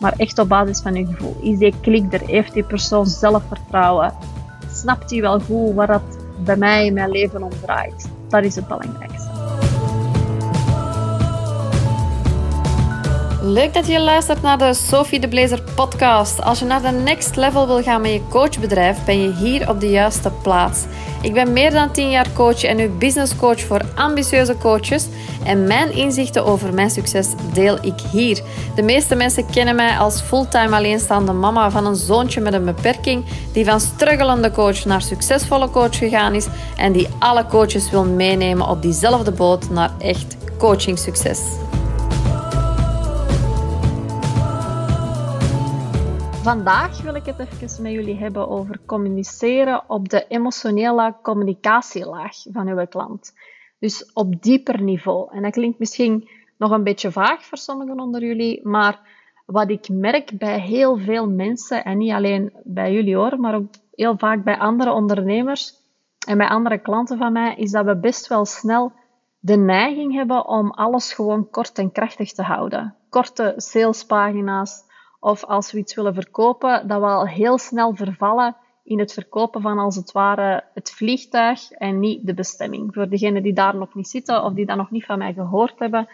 maar echt op basis van je gevoel. Is die klik er? Heeft die persoon zelfvertrouwen? Snapt hij wel goed waar dat bij mij in mijn leven om draait? Dat is het belangrijkste. Leuk dat je luistert naar de Sophie de Blazer podcast. Als je naar de next level wil gaan met je coachbedrijf, ben je hier op de juiste plaats. Ik ben meer dan 10 jaar coach en nu businesscoach voor ambitieuze coaches. En mijn inzichten over mijn succes deel ik hier. De meeste mensen kennen mij als fulltime alleenstaande mama van een zoontje met een beperking, die van struggelende coach naar succesvolle coach gegaan is en die alle coaches wil meenemen op diezelfde boot naar echt coaching succes. Vandaag wil ik het even met jullie hebben over communiceren op de emotionele communicatielaag van uw klant. Dus op dieper niveau. En dat klinkt misschien nog een beetje vaag voor sommigen onder jullie, maar wat ik merk bij heel veel mensen, en niet alleen bij jullie hoor, maar ook heel vaak bij andere ondernemers en bij andere klanten van mij, is dat we best wel snel de neiging hebben om alles gewoon kort en krachtig te houden. Korte salespagina's. Of als we iets willen verkopen, dat we al heel snel vervallen in het verkopen van als het ware het vliegtuig en niet de bestemming. Voor degenen die daar nog niet zitten of die dat nog niet van mij gehoord hebben.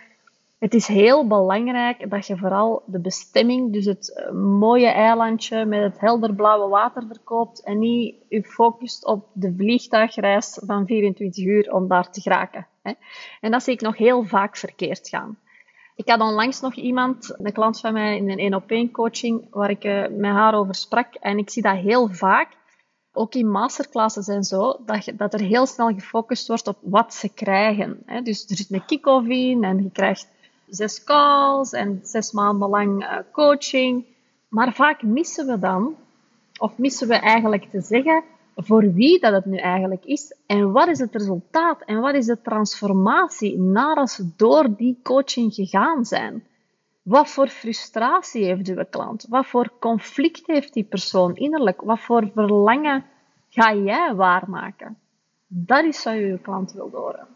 Het is heel belangrijk dat je vooral de bestemming, dus het mooie eilandje met het helderblauwe water verkoopt en niet je focust op de vliegtuigreis van 24 uur om daar te geraken. En dat zie ik nog heel vaak verkeerd gaan. Ik had onlangs nog iemand, een klant van mij, in een 1-op-1 coaching, waar ik met haar over sprak. En ik zie dat heel vaak, ook in masterclasses en zo, dat er heel snel gefocust wordt op wat ze krijgen. Dus er zit een kick-off in en je krijgt 6 calls en 6 maanden lang coaching. Maar vaak missen we dan, of missen we eigenlijk te zeggen, voor wie dat het nu eigenlijk is en wat is het resultaat en wat is de transformatie nadat ze door die coaching gegaan zijn. Wat voor frustratie heeft uw klant? Wat voor conflict heeft die persoon innerlijk? Wat voor verlangen ga jij waarmaken? Dat is wat je klant wil horen.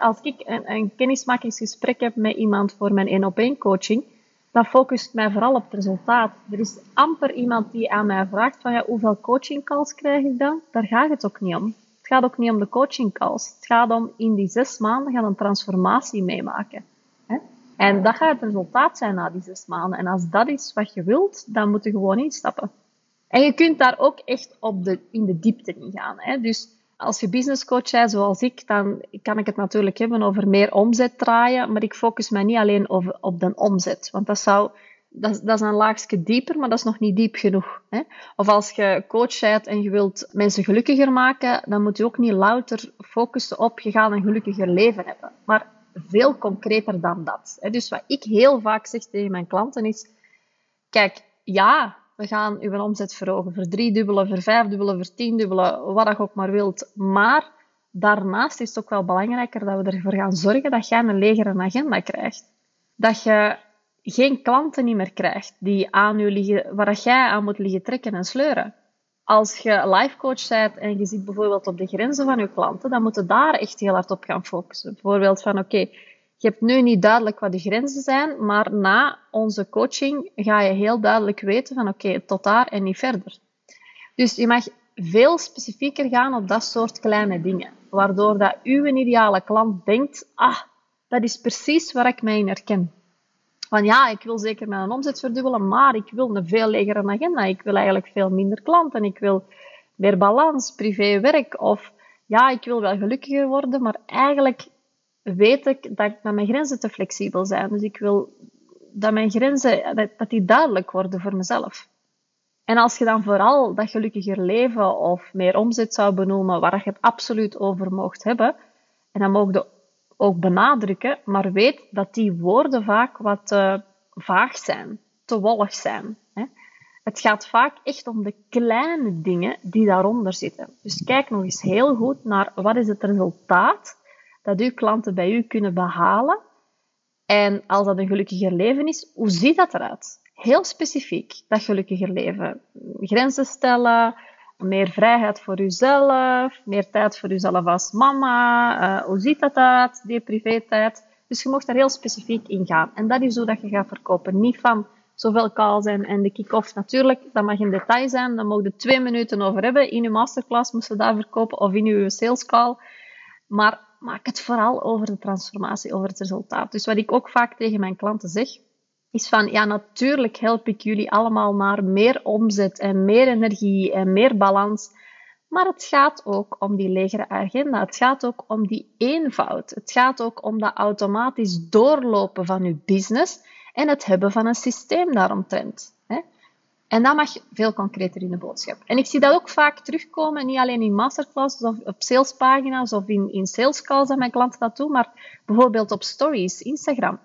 Als ik een kennismakingsgesprek heb met iemand voor mijn 1-op-1 coaching, dat focust mij vooral op het resultaat. Er is amper iemand die aan mij vraagt van ja, hoeveel coachingcalls krijg ik dan? Daar gaat het ook niet om. Het gaat ook niet om de coachingcalls. Het gaat om in die 6 maanden gaan een transformatie meemaken. En dat gaat het resultaat zijn na die 6 maanden. En als dat is wat je wilt, dan moet je gewoon instappen. En je kunt daar ook echt in de diepte in gaan. Dus als je businesscoach bent, zoals ik, dan kan ik het natuurlijk hebben over meer omzet draaien, maar ik focus mij niet alleen op de omzet, want dat is een laagje dieper, maar dat is nog niet diep genoeg. Of als je coach bent en je wilt mensen gelukkiger maken, dan moet je ook niet louter focussen op je gaat een gelukkiger leven hebben, maar veel concreter dan dat. Dus wat ik heel vaak zeg tegen mijn klanten is, kijk, ja, we gaan uw omzet verhogen voor 3-dubbele, voor 5-dubbele, voor 10-dubbele, wat je ook maar wilt. Maar daarnaast is het ook wel belangrijker dat we ervoor gaan zorgen dat jij een legere agenda krijgt. Dat je geen klanten niet meer krijgt die aan je liggen, waar jij aan moet liggen trekken en sleuren. Als je lifecoach bent en je zit bijvoorbeeld op de grenzen van je klanten, dan moet je daar echt heel hard op gaan focussen. Bijvoorbeeld van oké, je hebt nu niet duidelijk wat de grenzen zijn, maar na onze coaching ga je heel duidelijk weten van oké, tot daar en niet verder. Dus je mag veel specifieker gaan op dat soort kleine dingen, waardoor dat uw ideale klant denkt, ah, dat is precies waar ik mij in herken. Van ja, ik wil zeker mijn omzet verdubbelen, maar ik wil een veel legere agenda. Ik wil eigenlijk veel minder klanten. Ik wil meer balans, privé-werk. Of ja, ik wil wel gelukkiger worden, maar eigenlijk weet ik dat mijn grenzen te flexibel zijn. Dus ik wil dat mijn grenzen dat die duidelijk worden voor mezelf. En als je dan vooral dat gelukkiger leven of meer omzet zou benoemen, waar je het absoluut over mocht hebben, en dan mocht je ook benadrukken, maar weet dat die woorden vaak wat te vaag zijn, te wollig zijn. Het gaat vaak echt om de kleine dingen die daaronder zitten. Dus kijk nog eens heel goed naar wat is het resultaat dat uw klanten bij u kunnen behalen. En als dat een gelukkiger leven is, hoe ziet dat eruit? Heel specifiek, dat gelukkiger leven. Grenzen stellen, meer vrijheid voor uzelf, meer tijd voor uzelf als mama. Hoe ziet dat uit, die privé tijd? Dus je mag daar heel specifiek in gaan. En dat is hoe dat je gaat verkopen. Niet van, zoveel kaal zijn. En de kick-off natuurlijk, dat mag een detail zijn. Daar mogen we 2 minuten over hebben. In uw masterclass moesten we dat verkopen of in uw sales call. Maar maak het vooral over de transformatie, over het resultaat. Dus wat ik ook vaak tegen mijn klanten zeg, is van, ja, natuurlijk help ik jullie allemaal naar meer omzet en meer energie en meer balans. Maar het gaat ook om die legere agenda. Het gaat ook om die eenvoud. Het gaat ook om dat automatisch doorlopen van je business en het hebben van een systeem daaromtrent. En dat mag veel concreter in de boodschap. En ik zie dat ook vaak terugkomen, niet alleen in masterclasses of op salespagina's of in salescalls dat mijn klanten dat doen, maar bijvoorbeeld op stories, Instagram.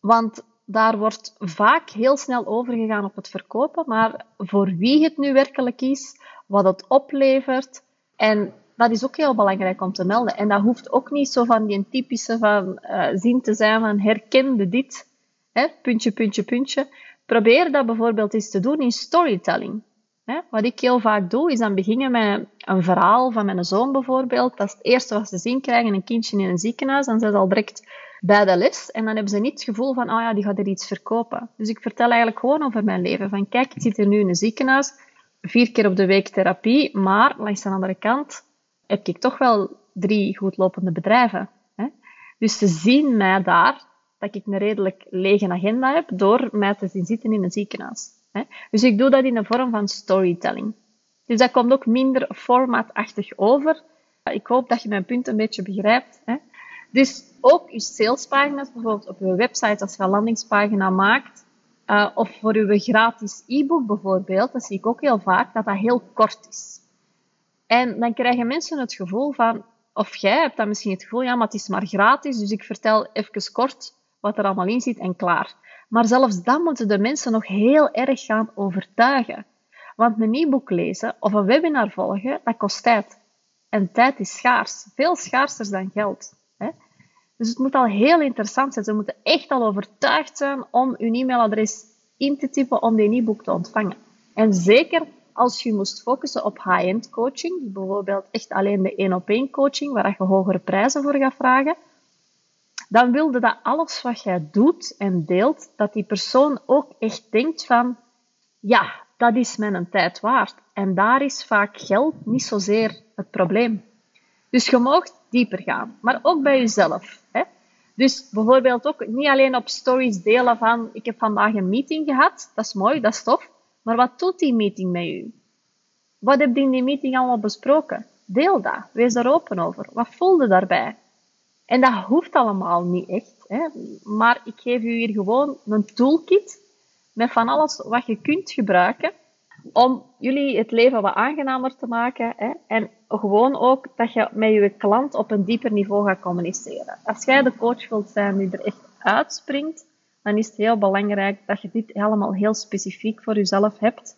Want daar wordt vaak heel snel overgegaan op het verkopen, maar voor wie het nu werkelijk is, wat het oplevert. En dat is ook heel belangrijk om te melden. En dat hoeft ook niet zo van die typische zin te zijn van herkende dit, hè, puntje, puntje, puntje. Probeer dat bijvoorbeeld eens te doen in storytelling. Hè. Wat ik heel vaak doe, is dan beginnen met een verhaal van mijn zoon bijvoorbeeld. Dat is het eerste wat ze zien krijgen, een kindje in een ziekenhuis. Dan zijn ze al direct bij de les en dan hebben ze niet het gevoel van, oh ja, die gaat er iets verkopen. Dus ik vertel eigenlijk gewoon over mijn leven. Van kijk, ik zit er nu in een ziekenhuis. 4 keer op de week therapie, maar langs de andere kant heb ik toch wel 3 goedlopende bedrijven. Hè? Dus ze zien mij daar, dat ik een redelijk lege agenda heb, door mij te zien zitten in een ziekenhuis. Hè? Dus ik doe dat in de vorm van storytelling. Dus dat komt ook minder formatachtig over. Ik hoop dat je mijn punt een beetje begrijpt. Hè? Dus ook je salespagina's, bijvoorbeeld op je website, als je een landingspagina maakt, of voor uw gratis e-book bijvoorbeeld, dat zie ik ook heel vaak, dat dat heel kort is. En dan krijgen mensen het gevoel van, of jij hebt dan misschien het gevoel, ja, maar het is maar gratis, dus ik vertel even kort wat er allemaal in zit en klaar. Maar zelfs dan moeten de mensen nog heel erg gaan overtuigen. Want een e-book lezen of een webinar volgen, dat kost tijd. En tijd is schaars, veel schaarser dan geld. Dus het moet al heel interessant zijn. Ze moeten echt al overtuigd zijn om hun e-mailadres in te typen om die e-book te ontvangen. En zeker als je moest focussen op high-end coaching, bijvoorbeeld echt alleen de 1-op-1 coaching, waar je hogere prijzen voor gaat vragen, dan wilde dat alles wat jij doet en deelt, dat die persoon ook echt denkt van, ja, dat is mijn tijd waard. En daar is vaak geld niet zozeer het probleem. Dus je mag dieper gaan, maar ook bij jezelf. Hè? Dus bijvoorbeeld ook niet alleen op stories delen van ik heb vandaag een meeting gehad, dat is mooi, dat is tof, maar wat doet die meeting met u? Wat heb je in die meeting allemaal besproken? Deel dat, wees daar open over. Wat voelde daarbij? En dat hoeft allemaal niet echt, hè? Maar ik geef u hier gewoon een toolkit met van alles wat je kunt gebruiken om jullie het leven wat aangenamer te maken, hè? En gewoon ook dat je met je klant op een dieper niveau gaat communiceren. Als jij de coach wilt zijn die er echt uitspringt, dan is het heel belangrijk dat je dit allemaal heel specifiek voor jezelf hebt.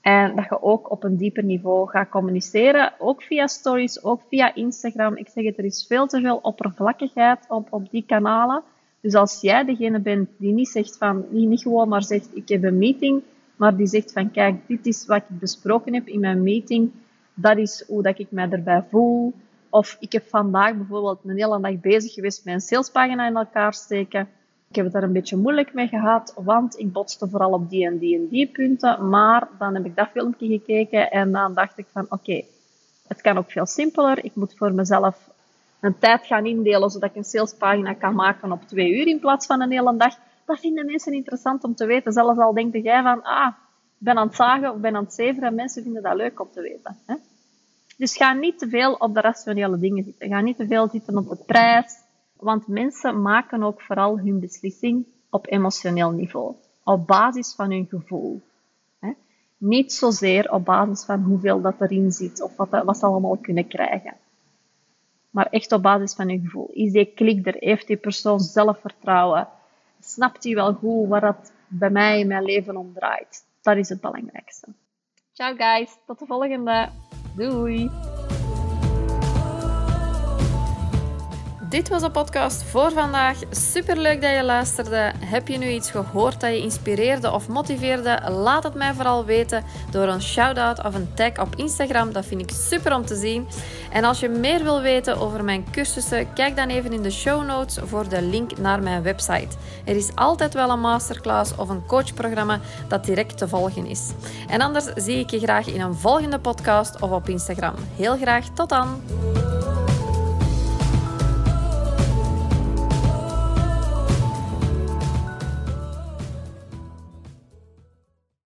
En dat je ook op een dieper niveau gaat communiceren, ook via stories, ook via Instagram. Ik zeg het, er is veel te veel oppervlakkigheid op die kanalen. Dus als jij degene bent die niet zegt van, die niet gewoon maar zegt, ik heb een meeting, maar die zegt van, kijk, dit is wat ik besproken heb in mijn meeting. Dat is hoe dat ik mij erbij voel. Of ik heb vandaag bijvoorbeeld een hele dag bezig geweest met een salespagina in elkaar steken. Ik heb het daar een beetje moeilijk mee gehad, want ik botste vooral op die en die en die punten. Maar dan heb ik dat filmpje gekeken en dan dacht ik van, oké, het kan ook veel simpeler. Ik moet voor mezelf een tijd gaan indelen, zodat ik een salespagina kan maken op 2 uur in plaats van een hele dag. Dat vinden mensen interessant om te weten. Zelfs al denk jij van, ik ben aan het zagen of ben aan het zeveren. En mensen vinden dat leuk om te weten. Hè? Dus ga niet te veel op de rationele dingen zitten. Ga niet te veel zitten op de prijs. Want mensen maken ook vooral hun beslissing op emotioneel niveau. Op basis van hun gevoel. Hè? Niet zozeer op basis van hoeveel dat erin zit. Of wat ze allemaal kunnen krijgen. Maar echt op basis van hun gevoel. Is die klik er? Heeft die persoon zelfvertrouwen? Snapt hij wel goed wat dat bij mij in mijn leven om draait? Dat is het belangrijkste. Ciao guys, tot de volgende. Doei! Dit was de podcast voor vandaag. Superleuk dat je luisterde. Heb je nu iets gehoord dat je inspireerde of motiveerde? Laat het mij vooral weten door een shout-out of een tag op Instagram. Dat vind ik super om te zien. En als je meer wil weten over mijn cursussen, kijk dan even in de show notes voor de link naar mijn website. Er is altijd wel een masterclass of een coachprogramma dat direct te volgen is. En anders zie ik je graag in een volgende podcast of op Instagram. Heel graag, tot dan!